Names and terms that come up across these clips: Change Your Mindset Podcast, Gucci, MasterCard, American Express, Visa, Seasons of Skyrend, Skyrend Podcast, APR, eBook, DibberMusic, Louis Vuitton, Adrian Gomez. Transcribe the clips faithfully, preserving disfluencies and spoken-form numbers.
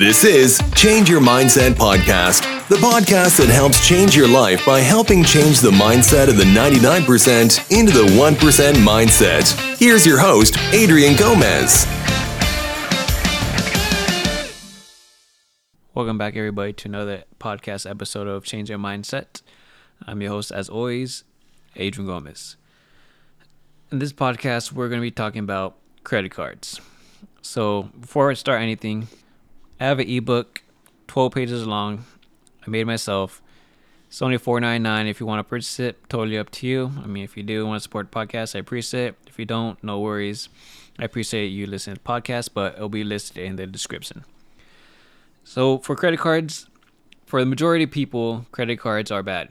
This is Change Your Mindset Podcast, the podcast that helps change your life by helping change the mindset of the ninety-nine percent into the one percent mindset. Here's your host, Adrian Gomez. Welcome back, everybody, to another podcast episode of Change Your Mindset. I'm your host, as always, Adrian Gomez. In this podcast, we're going to be talking about credit cards. So before I start anything, I have an ebook, twelve pages long. I made it myself. It's only four dollars and ninety-nine cents if you want to purchase it. Totally up to you. I mean, if you do want to support the podcast, I appreciate it. If you don't, no worries. I appreciate you listening to the podcast, but it'll be listed in the description. So for credit cards, for the majority of people, credit cards are bad.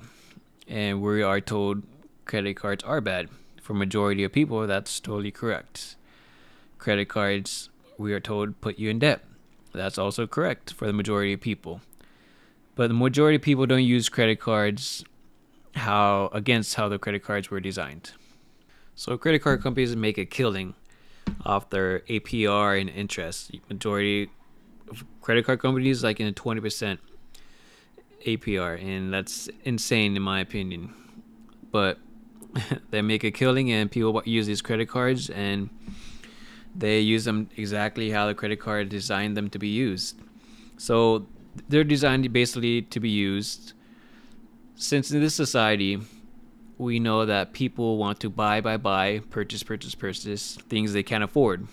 And we are told credit cards are bad. For majority of people, that's totally correct. Credit cards, we are told, put you in debt. That's also correct for the majority of people. But the majority of people don't use credit cards how against how the credit cards were designed. So credit card companies make a killing off their A P R and interest. Majority of credit card companies like in a twenty percent A P R, and that's insane in my opinion. But they make a killing, and people use these credit cards, and they use them exactly how the credit card designed them to be used. So they're designed basically to be used. Since in this society, we know that people want to buy, buy, buy, purchase, purchase, purchase things they can't afford.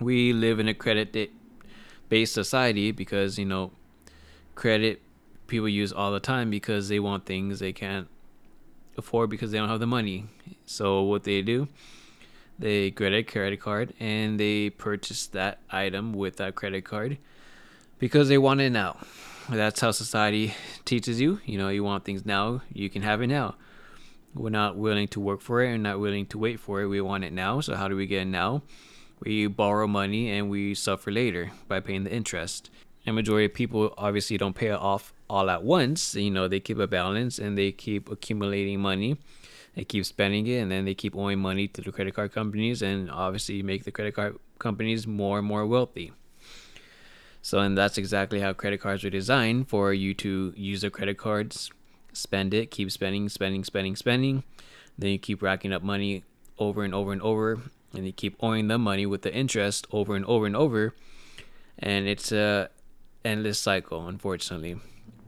We live in a credit-based society because, you know, credit people use all the time because they want things they can't afford because they don't have the money. So what they do, they get a credit card and they purchase that item with that credit card because they want it now. That's how society teaches you. You know, you want things now, you can have it now. We're not willing to work for it and not willing to wait for it. We want it now. So how do we get it now? We borrow money and we suffer later by paying the interest. And majority of people obviously don't pay it off all at once. You know, they keep a balance and they keep accumulating money. They keep spending it, and then they keep owing money to the credit card companies, and obviously make the credit card companies more and more wealthy. So, and that's exactly how credit cards are designed, for you to use the credit cards, spend it, keep spending, spending, spending, spending. Then you keep racking up money over and over and over, and you keep owing them money with the interest over and over and over. And it's a endless cycle, unfortunately.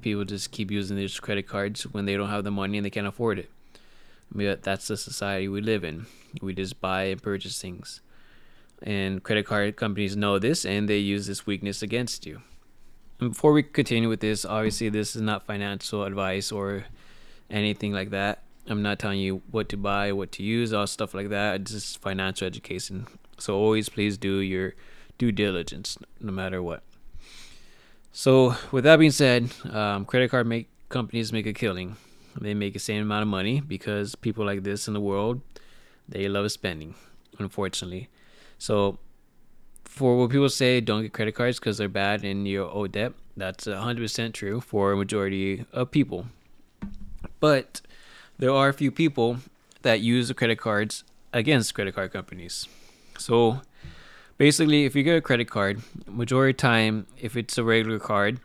People just keep using these credit cards when they don't have the money and they can't afford it. But that's the society we live in. We just buy and purchase things. And credit card companies know this, and they use this weakness against you. And before we continue with this, obviously this is not financial advice or anything like that. I'm not telling you what to buy, what to use, all stuff like that. It's just financial education. So always please do your due diligence, no matter what. So with that being said, um, credit card make companies make a killing. They make the same amount of money because people like this in the world, they love spending, unfortunately. So for what people say, don't get credit cards because they're bad and you owe debt, that's one hundred percent true for a majority of people. But there are a few people that use the credit cards against credit card companies. So basically, if you get a credit card, majority of the time, if it's a regular card,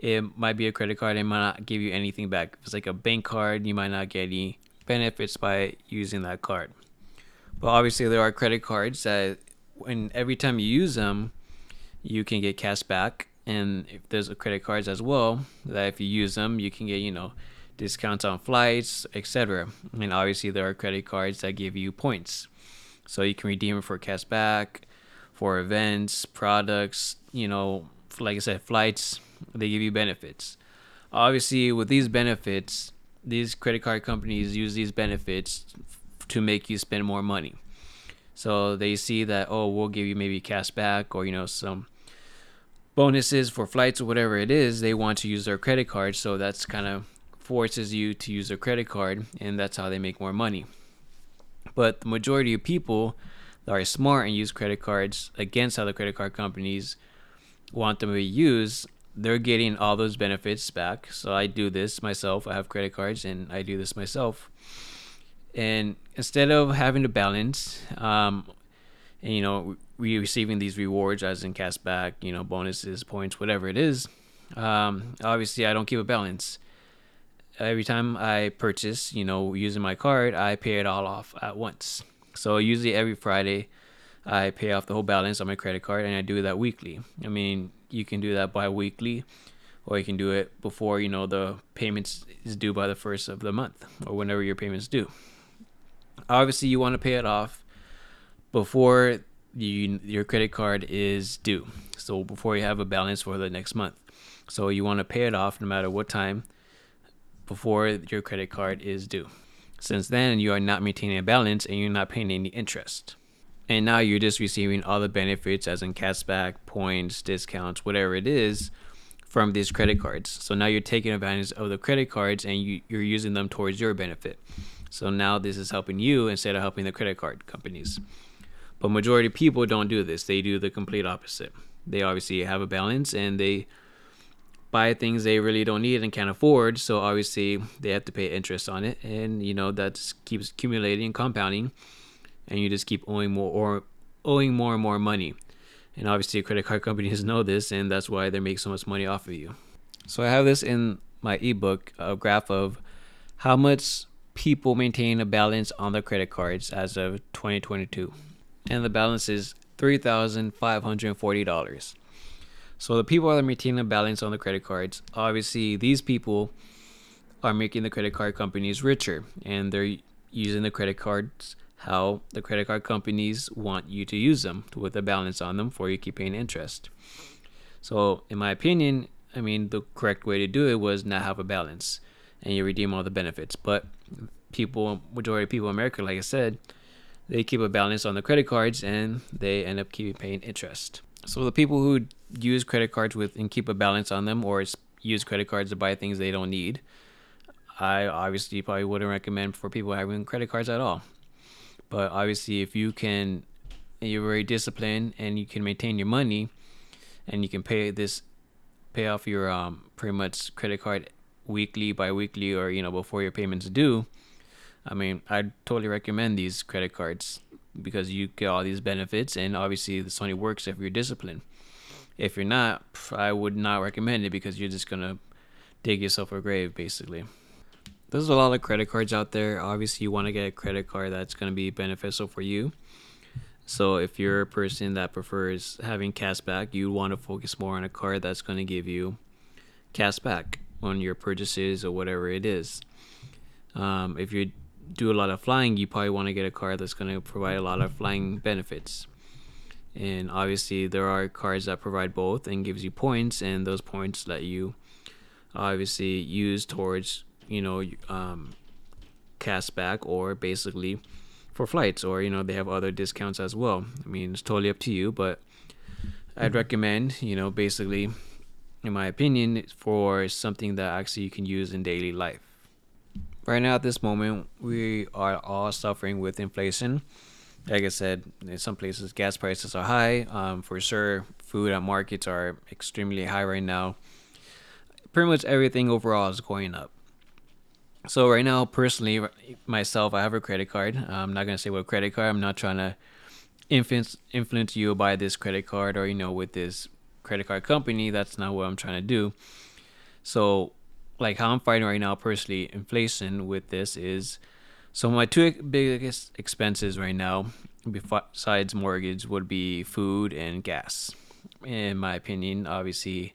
it might be a credit card, it might not give you anything back. If it's like a bank card, you might not get any benefits by using that card. But obviously there are credit cards that when every time you use them, you can get cash back. And if there's a credit cards as well, that if you use them, you can get, you know, discounts on flights, et cetera. And obviously there are credit cards that give you points. So you can redeem it for cash back, for events, products, you know, like I said, flights. They give you benefits. Obviously, with these benefits, these credit card companies use these benefits to make you spend more money. So they see that, oh, we'll give you maybe cash back or, you know, some bonuses for flights or whatever it is. They want to use their credit card. So that's kind of forces you to use their credit card, and that's how they make more money. But the majority of people that are smart and use credit cards against how the credit card companies want them to be used, they're getting all those benefits back. So I do this myself. I have credit cards and I do this myself. And instead of having to balance, um, and, you know, we receiving these rewards as in cash back, you know, bonuses, points, whatever it is. Um, obviously, I don't keep a balance. Every time I purchase, you know, using my card, I pay it all off at once. So usually every Friday, I pay off the whole balance on my credit card, and I do that weekly. I mean, you can do that bi-weekly, or you can do it before, you know, the payments is due by the first of the month, or whenever your payments due. Obviously, you want to pay it off before you, your credit card is due. So before you have a balance for the next month. So you want to pay it off no matter what time before your credit card is due. Since then, you are not maintaining a balance and you're not paying any interest. And now you're just receiving all the benefits as in cashback, points, discounts, whatever it is from these credit cards. So now you're taking advantage of the credit cards and you, you're using them towards your benefit. So now this is helping you instead of helping the credit card companies. But majority of people don't do this. They do the complete opposite. They obviously have a balance and they buy things they really don't need and can't afford. So obviously they have to pay interest on it. And, you know, that keeps accumulating and compounding. And you just keep owing more or owing more and more money. And obviously credit card companies know this, and that's why they make so much money off of you. So I have this in my ebook, a graph of how much people maintain a balance on their credit cards as of twenty twenty-two. And the balance is three thousand five hundred forty dollars. So the people that are maintaining a balance on the credit cards, obviously these people are making the credit card companies richer, and they're using the credit cards how the credit card companies want you to use them, with a balance on them for you keep paying interest. So in my opinion, I mean, the correct way to do it was not have a balance and you redeem all the benefits. But people, majority of people in America, like I said, they keep a balance on the credit cards and they end up keeping paying interest. So the people who use credit cards with and keep a balance on them, or use credit cards to buy things they don't need, I obviously probably wouldn't recommend for people having credit cards at all. But obviously, if you can, you're very disciplined and you can maintain your money, and you can pay this, pay off your um pretty much credit card weekly, bi-weekly, or, you know, before your payments due. I mean, I totally recommend these credit cards because you get all these benefits, and obviously this only works if you're disciplined. If you're not, I would not recommend it because you're just gonna dig yourself a grave, basically. There's a lot of credit cards out there. Obviously, you want to get a credit card that's going to be beneficial for you. So if you're a person that prefers having cash back, you want to focus more on a card that's going to give you cash back on your purchases or whatever it is. Um, if you do a lot of flying, you probably want to get a card that's going to provide a lot of flying benefits. And obviously, there are cards that provide both and gives you points, and those points let you obviously use towards, you know, um, cash back, or basically for flights, or, you know, they have other discounts as well. I mean, it's totally up to you, but I'd recommend, you know, basically, in my opinion, for something that actually you can use in daily life. Right now, at this moment, we are all suffering with inflation. Like I said, in some places, gas prices are high. Um, for sure, food at markets are extremely high right now. Pretty much everything overall is going up. So right now, personally, myself, I have a credit card. I'm not going to say what credit card. I'm not trying to influence influence you by this credit card, or, you know, with this credit card company. That's not what I'm trying to do. So, like, how I'm fighting right now, personally, inflation with this is, so my two biggest expenses right now, besides mortgage, would be food and gas. In my opinion, obviously,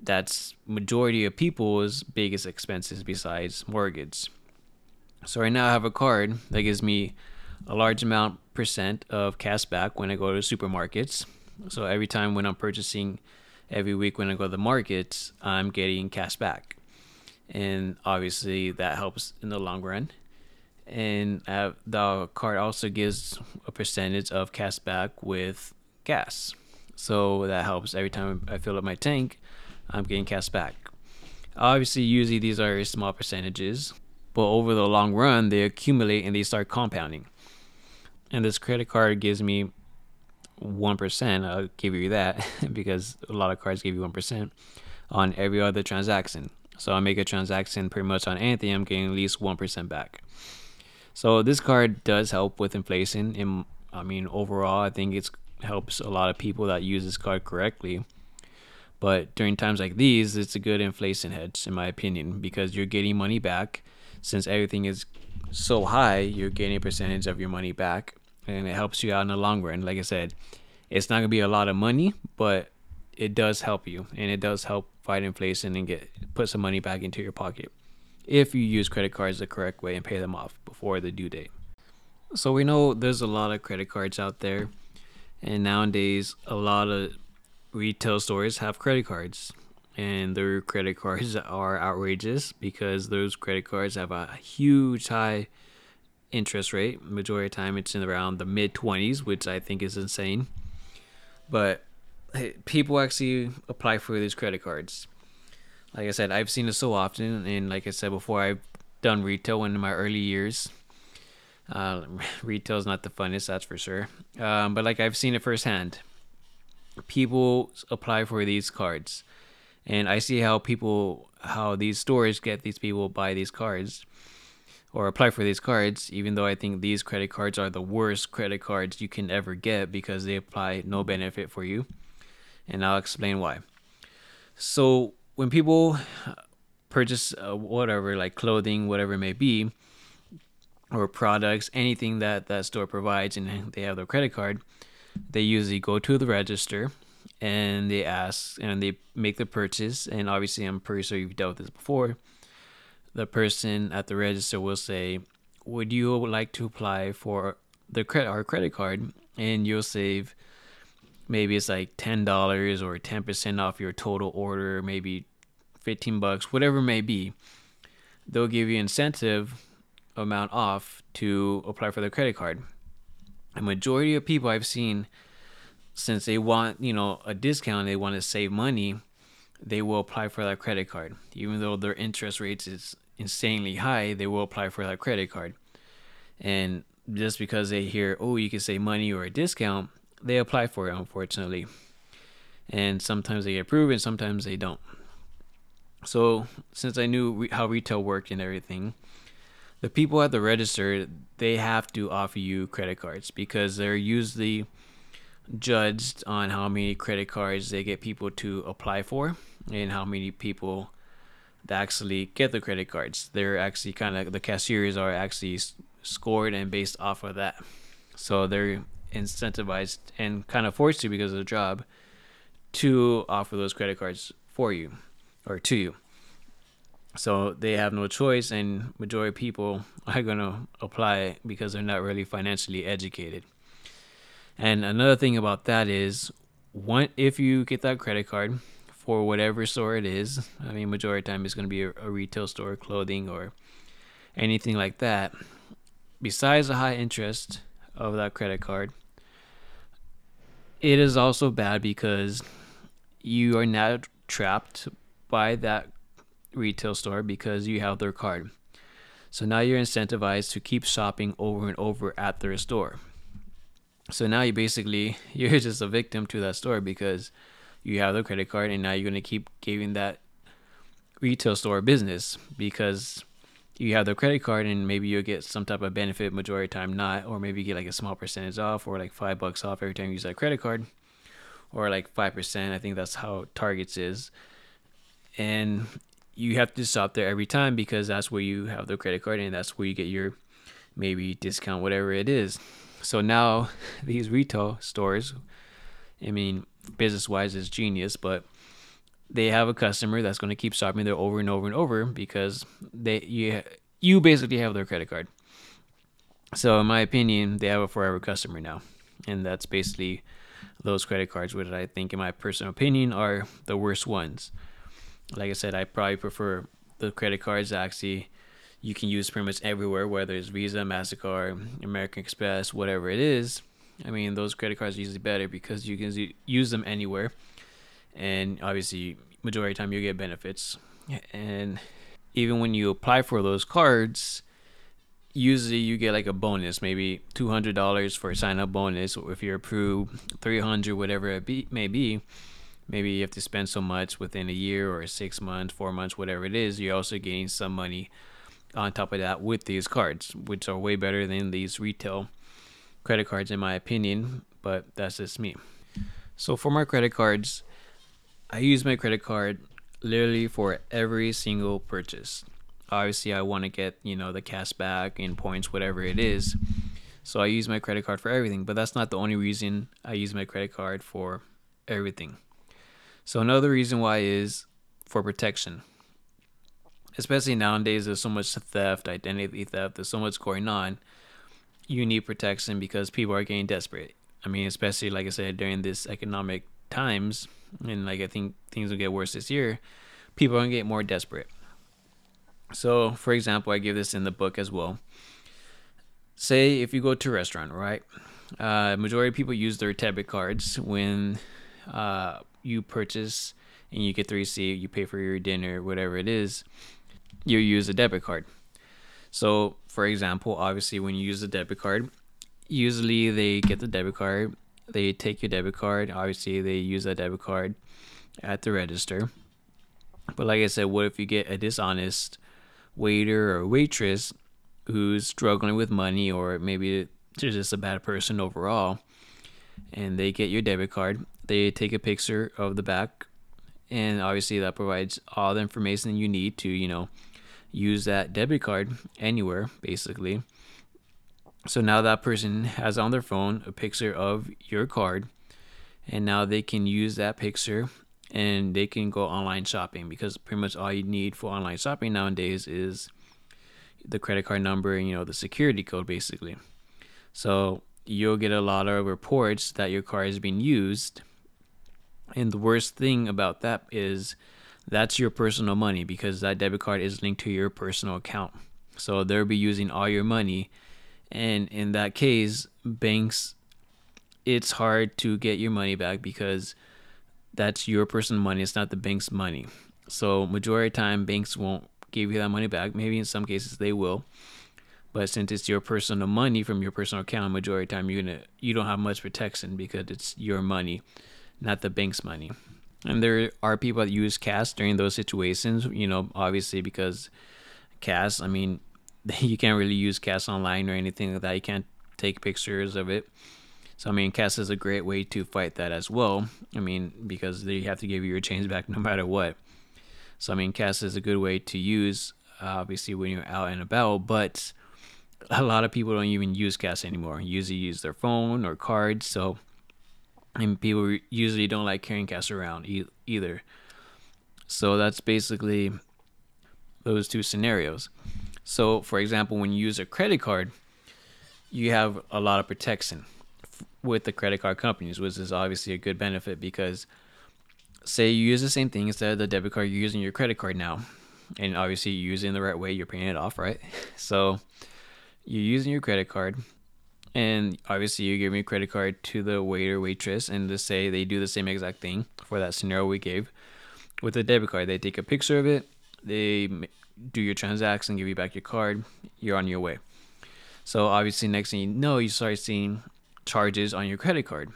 that's majority of people's biggest expenses besides mortgage. So right now I have a card that gives me a large amount percent of cash back when I go to supermarkets. So every time when I'm purchasing, every week when I go to the markets, I'm getting cash back. And obviously that helps in the long run. And I have, the card also gives a percentage of cash back with gas. So that helps. Every time I fill up my tank, I'm getting cash back. Obviously, usually these are small percentages, but over the long run, they accumulate and they start compounding. And this credit card gives me one percent. I'll give you that because a lot of cards give you one percent on every other transaction. So I make a transaction pretty much on anything, I'm getting at least one percent back. So this card does help with inflation, in I mean, overall, I think it helps a lot of people that use this card correctly. But during times like these, it's a good inflation hedge, in my opinion, because you're getting money back. Since everything is so high, you're getting a percentage of your money back, and it helps you out in the long run. Like I said, it's not going to be a lot of money, but it does help you, and it does help fight inflation and get put some money back into your pocket if you use credit cards the correct way and pay them off before the due date. So we know there's a lot of credit cards out there, and nowadays a lot of retail stores have credit cards, and their credit cards are outrageous because those credit cards have a huge high interest rate. Majority of the time it's in around the mid twenties, which I think is insane. But people actually apply for these credit cards. Like I said, I've seen it so often, and like I said before, I've done retail in my early years. Uh, retail is not the funnest, that's for sure. Um, but like I've seen it firsthand. People apply for these cards, and I see how people, how these stores get these people buy these cards or apply for these cards, even though I think these credit cards are the worst credit cards you can ever get because they apply no benefit for you. And I'll explain why. So when people purchase uh, whatever, like clothing, whatever it may be, or products, anything that that store provides, and they have their credit card, they usually go to the register and they ask and they make the purchase. And obviously, I'm pretty sure you've dealt with this before. The person at the register will say, would you like to apply for the credit our credit card? And you'll save, maybe it's like ten dollars or ten percent off your total order, maybe fifteen bucks, whatever it may be. They'll give you incentive amount off to apply for the credit card. The majority of people I've seen, since they want, you know, a discount, they want to save money, they will apply for that credit card. Even though their interest rates is insanely high, they will apply for that credit card. And just because they hear, oh, you can save money or a discount, they apply for it, unfortunately. And sometimes they get approved and sometimes they don't. So since I knew re- how retail worked and everything, the people at the register, they have to offer you credit cards because they're usually judged on how many credit cards they get people to apply for and how many people that actually get the credit cards. They're actually kind of, the cashiers are actually scored and based off of that. So they're incentivized and kind of forced to, because of the job, to offer those credit cards for you or to you. So they have no choice, and majority of people are going to apply because they're not really financially educated. And another thing about that is, one, if you get that credit card for whatever store it is, I mean, majority of the time it's going to be a, a retail store, clothing, or anything like that. Besides the high interest of that credit card, it is also bad because you are now trapped by that retail store because you have their card. So now you're incentivized to keep shopping over and over at their store. So now you basically, you're just a victim to that store because you have their credit card, and now you're going to keep giving that retail store business because you have their credit card, and maybe you'll get some type of benefit, majority of the time not, or maybe you get like a small percentage off, or like five bucks off every time you use that credit card, or like five percent. I think that's how Target's is. And you have to stop there every time because that's where you have the credit card, and that's where you get your maybe discount, whatever it is. So now these retail stores, I mean, business-wise is genius, but they have a customer that's going to keep shopping there over and over and over because they you, you basically have their credit card. So in my opinion, they have a forever customer now, and that's basically those credit cards, which I think, in my personal opinion, are the worst ones. Like I said, I probably prefer the credit cards that actually you can use pretty much everywhere, whether it's Visa, MasterCard, American Express, whatever it is. I mean, those credit cards are usually better because you can use them anywhere. And obviously, majority of the time, you get benefits. And even when you apply for those cards, usually you get like a bonus, maybe two hundred dollars for a sign-up bonus, or if you're approved, three hundred dollars, whatever it be, may be. Maybe you have to spend so much within a year or six months, four months, whatever it is. You're also getting some money on top of that with these cards, which are way better than these retail credit cards, in my opinion, but that's just me. So for my credit cards, I use my credit card literally for every single purchase. Obviously, I want to get, you know, the cash back and points, whatever it is. So I use my credit card for everything, but that's not the only reason I use my credit card for everything. So another reason why is for protection. Especially nowadays, there's so much theft, identity theft, there's so much going on. You need protection because people are getting desperate. I mean, especially, like I said, during this economic times, and like I think things will get worse this year, people are going to get more desperate. So, for example, I give this in the book as well. Say if you go to a restaurant, right? Uh, majority of people use their debit cards when uh, you purchase and you get the receipt, you pay for your dinner, whatever it is, you use a debit card. So, for example, obviously when you use a debit card, usually they get the debit card, they take your debit card, obviously they use that debit card at the register. But like I said, what if you get a dishonest waiter or waitress who's struggling with money, or maybe they're just a bad person overall, and they get your debit card, they take a picture of the back, and obviously that provides all the information you need to, you know, use that debit card anywhere, basically. So now that person has on their phone a picture of your card, and now they can use that picture and they can go online shopping, because pretty much all you need for online shopping nowadays is the credit card number and, you know, the security code, basically. So you'll get a lot of reports that your card is being used. And the worst thing about that is that's your personal money, because that debit card is linked to your personal account. So they'll be using all your money. And in that case, banks, it's hard to get your money back because that's your personal money. It's not the bank's money. So majority of the time, banks won't give you that money back. Maybe in some cases they will. But since it's your personal money from your personal account, majority of the time, you're gonna, you don't have much protection because it's your money, not the bank's money. And there are people that use cash during those situations, you know, obviously, because cash, I mean, you can't really use cash online or anything like that. You can't take pictures of it. So, I mean, cash is a great way to fight that as well. I mean, because they have to give you your change back no matter what. So, I mean, cash is a good way to use, uh, obviously, when you're out and about. But a lot of people don't even use cash anymore. Usually use their phone or cards. So, and people usually don't like carrying cash around e- either. So that's basically those two scenarios. So, for example, when you use a credit card, you have a lot of protection f- with the credit card companies, which is obviously a good benefit, because say you use the same thing instead of the debit card, you're using your credit card now. And obviously you're using it the right way, you're paying it off, right? So you're using your credit card. And obviously you give me a credit card to the waiter, waitress, and let's say they do the same exact thing for that scenario we gave with a debit card. They take a picture of it, they do your transaction, give you back your card, you're on your way. So obviously next thing you know, you start seeing charges on your credit card.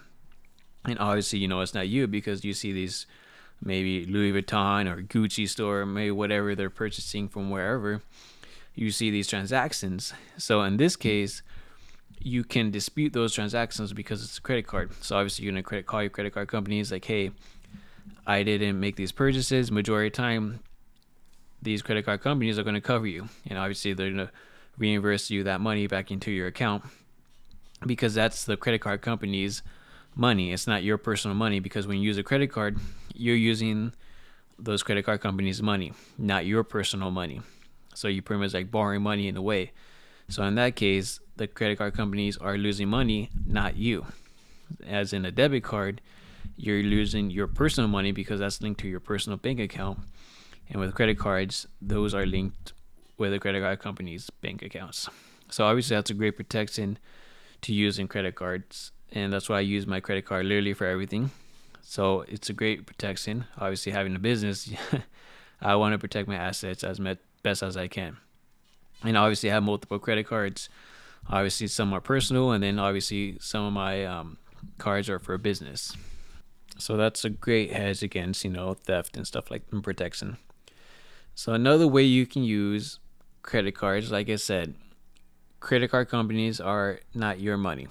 And obviously, you know, it's not you, because you see these maybe Louis Vuitton or Gucci store, maybe whatever they're purchasing from wherever, you see these transactions. So in this case, you can dispute those transactions because it's a credit card. So obviously you're going to call your credit card companies like, hey, I didn't make these purchases. Majority of the time, these credit card companies are going to cover you. And obviously they're going to reimburse you that money back into your account, because that's the credit card company's money. It's not your personal money, because when you use a credit card, you're using those credit card companies' money, not your personal money. So you pretty much like borrowing money in a way. So in that case, the credit card companies are losing money, not you. As in a debit card, you're losing your personal money because that's linked to your personal bank account. And with credit cards, those are linked with the credit card company's bank accounts. So obviously that's a great protection to use in credit cards. And that's why I use my credit card literally for everything. So it's a great protection. Obviously having a business, I want to protect my assets as best as I can. And obviously I have multiple credit cards. Obviously some are personal, and then obviously some of my um, cards are for business. So that's a great hedge against, you know, theft and stuff like and protection. So another way you can use credit cards, like I said, credit card companies are not your money.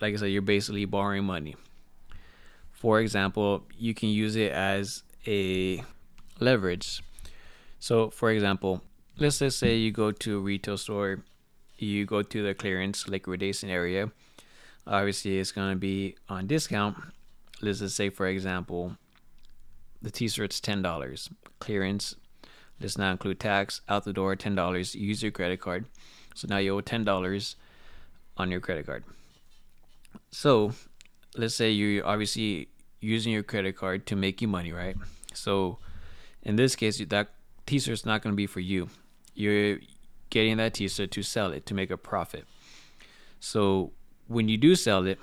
Like I said, you're basically borrowing money. For example, you can use it as a leverage. So for example, let's just say you go to a retail store, you go to the clearance liquidation area. Obviously, it's going to be on discount. Let's just say, for example, the t-shirt's ten dollars. Clearance, let's not include tax, out the door, ten dollars. Use your credit card. So now you owe ten dollars on your credit card. So let's say you're obviously using your credit card to make you money, right? So in this case, that t-shirt's not going to be for you. You're getting that t-shirt to sell it, to make a profit. So when you do sell it,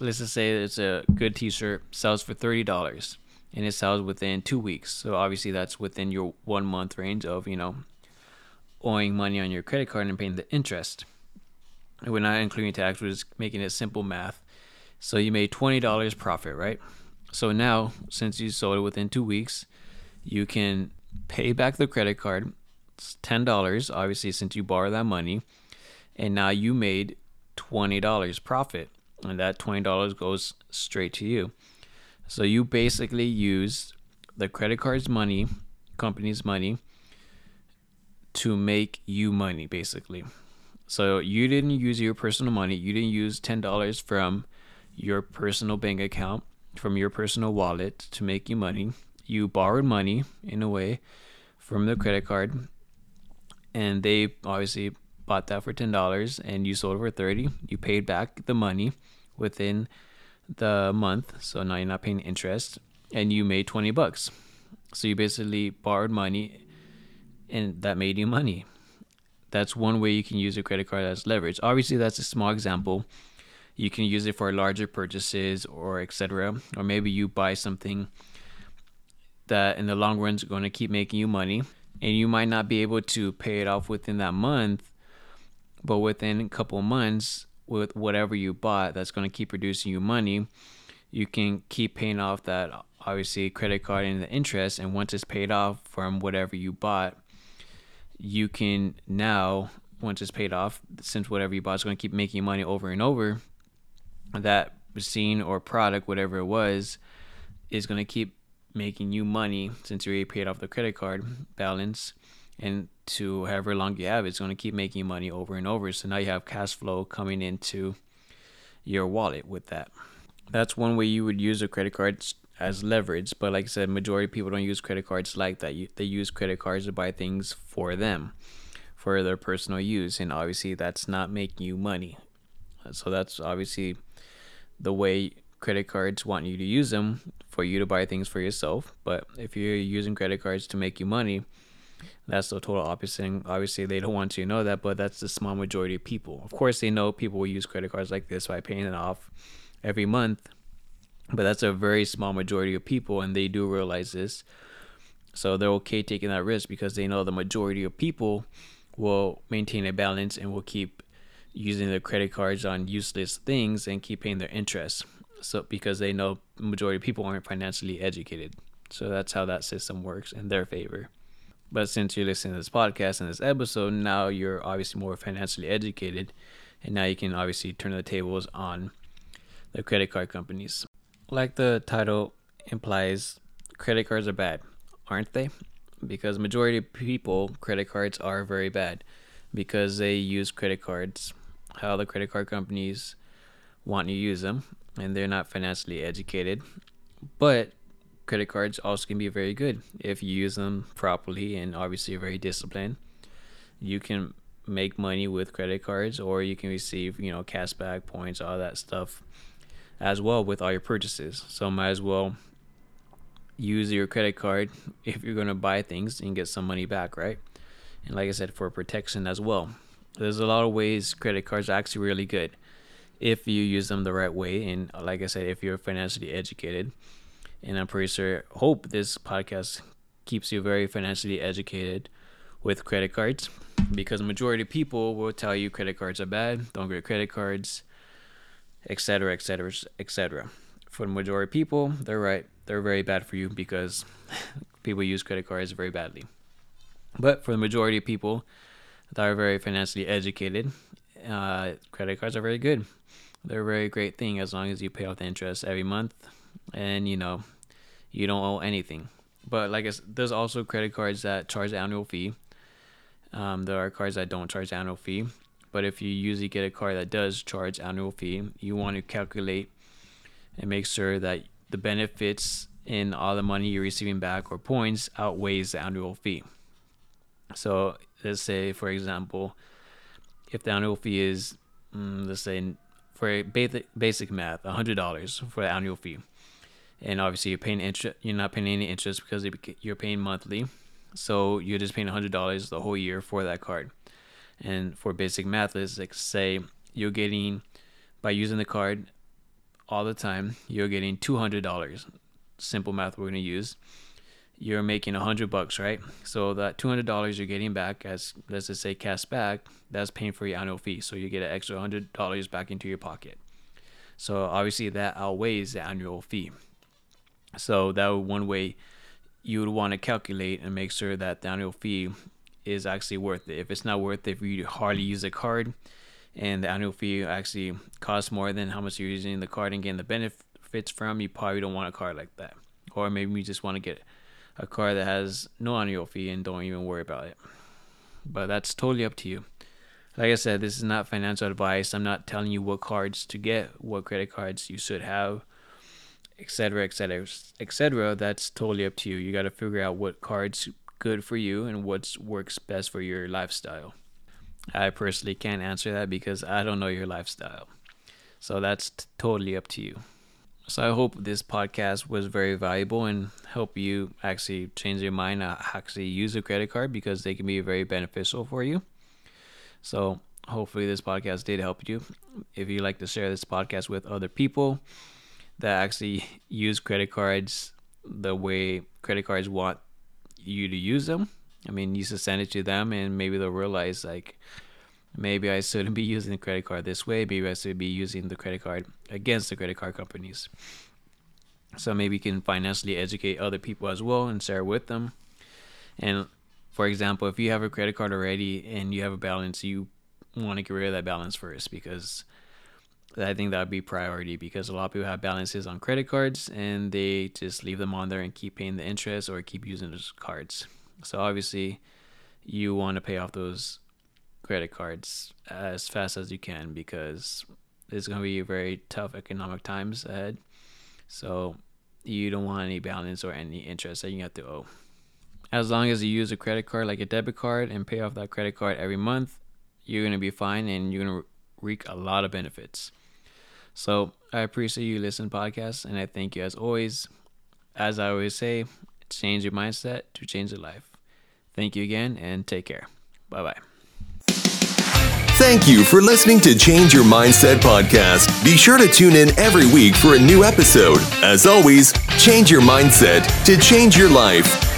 let's just say it's a good t-shirt, sells for thirty dollars, and it sells within two weeks. So obviously that's within your one month range of, you know, owing money on your credit card and paying the interest. And we're not including tax, we're just making it simple math. So you made twenty dollars profit, right? So now, since you sold it within two weeks, you can pay back the credit card, it's ten dollars, obviously, since you borrowed that money, and now you made twenty dollars profit, and that twenty dollars goes straight to you. So you basically use the credit card's money, company's money, to make you money, basically. So you didn't use your personal money. You didn't use ten dollars from your personal bank account, from your personal wallet to make you money. You borrowed money, in a way, from the credit card, and they obviously bought that for ten dollars, and you sold it for thirty dollars. You paid back the money within the month, so now you're not paying interest, and you made twenty bucks. So you basically borrowed money, and that made you money. That's one way you can use a credit card as leverage. Obviously, that's a small example. You can use it for larger purchases, or et cetera. Or maybe you buy something that in the long run is going to keep making you money, and you might not be able to pay it off within that month, but within a couple of months, with whatever you bought that's going to keep producing you money, you can keep paying off that, obviously, credit card and the interest. And once it's paid off from whatever you bought, you can now, once it's paid off, since whatever you bought is going to keep making you money over and over, that machine or product, whatever it was, is going to keep making you money since you already paid off the credit card balance. And to however long you have, it's going to keep making you money over and over. So now you have cash flow coming into your wallet with that. That's one way you would use a credit card as leverage. But like I said, majority of people don't use credit cards like that. They use credit cards to buy things for them, for their personal use. And obviously, that's not making you money. So that's obviously the way credit cards want you to use them, for you to buy things for yourself. But if you're using credit cards to make you money, that's the total opposite. And obviously, they don't want you to know that, but that's the small majority of people. Of course, they know people will use credit cards like this by paying it off every month, but that's a very small majority of people, and they do realize this. So they're okay taking that risk because they know the majority of people will maintain a balance and will keep using their credit cards on useless things and keep paying their interest. So because they know the majority of people aren't financially educated. So that's how that system works in their favor. But since you're listening to this podcast and this episode, now you're obviously more financially educated, and now you can obviously turn the tables on the credit card companies. Like the title implies, credit cards are bad, aren't they? Because majority of people, credit cards are very bad because they use credit cards how the credit card companies want you to use them, and they're not financially educated. But credit cards also can be very good if you use them properly, and obviously you're very disciplined. You can make money with credit cards, or you can receive, you know, cash back, points, all that stuff as well with all your purchases. So might as well use your credit card if you're going to buy things and get some money back, right? And like I said, for protection as well. There's a lot of ways credit cards are actually really good if you use them the right way, and like I said, if you're financially educated. And I'm pretty sure, hope this podcast keeps you very financially educated with credit cards, because the majority of people will tell you credit cards are bad, don't get credit cards, et cetera, et cetera, et cetera. For the majority of people, they're right. They're very bad for you because people use credit cards very badly. But for the majority of people that are very financially educated, uh, credit cards are very good. They're a very great thing as long as you pay off the interest every month and, you know, you don't owe anything. But like I said, there's also credit cards that charge the annual fee. Um, there are cards that don't charge the annual fee. But if you usually get a card that does charge annual fee, you want to calculate and make sure that the benefits in all the money you're receiving back or points outweighs the annual fee. So let's say, for example, if the annual fee is, mm, let's say, for basic, basic math, one hundred dollars for the annual fee. And obviously you're paying interest, you're not paying any interest because you're paying monthly. So you're just paying one hundred dollars the whole year for that card. And for basic math, let's like say you're getting, by using the card all the time, you're getting two hundred dollars. Simple math we're going to use. You're making one hundred bucks, right? So that two hundred dollars you're getting back as, let's just say, cash back, that's paying for your annual fee. So you get an extra one hundred dollars back into your pocket. So obviously that outweighs the annual fee. So that would one way you would want to calculate and make sure that the annual fee is actually worth it. If it's not worth it, if you hardly use a card and the annual fee actually costs more than how much you're using the card and getting the benefits from, you probably don't want a card like that. Or maybe you just want to get a card that has no annual fee and don't even worry about it. But that's totally up to you. Like I said, this is not financial advice. I'm not telling you what cards to get, what credit cards you should have, etc, etc, etc. That's totally up to you. You got to figure out what cards good for you and what works best for your lifestyle. I personally can't answer that because I don't know your lifestyle. So that's t- totally up to you. So I hope this podcast was very valuable and help you actually change your mind, actually use a credit card, because they can be very beneficial for you. So hopefully this podcast did help you. If you like to share this podcast with other people that actually use credit cards the way credit cards want you to use them, I mean, you should send it to them, and maybe they'll realize, like, maybe I shouldn't be using the credit card this way. Maybe I should be using the credit card against the credit card companies. So maybe you can financially educate other people as well and share with them. And for example, if you have a credit card already and you have a balance, you want to get rid of that balance first, because I think that would be priority, because a lot of people have balances on credit cards and they just leave them on there and keep paying the interest or keep using those cards. So obviously you want to pay off those credit cards as fast as you can, because it's going to be very tough economic times ahead. So you don't want any balance or any interest that you have to owe. As long as you use a credit card like a debit card and pay off that credit card every month, you're going to be fine and you're going to reap a lot of benefits. So I appreciate you listening to podcasts, and I thank you as always. As I always say, change your mindset to change your life. Thank you again, and take care. Bye-bye. Thank you for listening to Change Your Mindset Podcast. Be sure to tune in every week for a new episode. As always, change your mindset to change your life.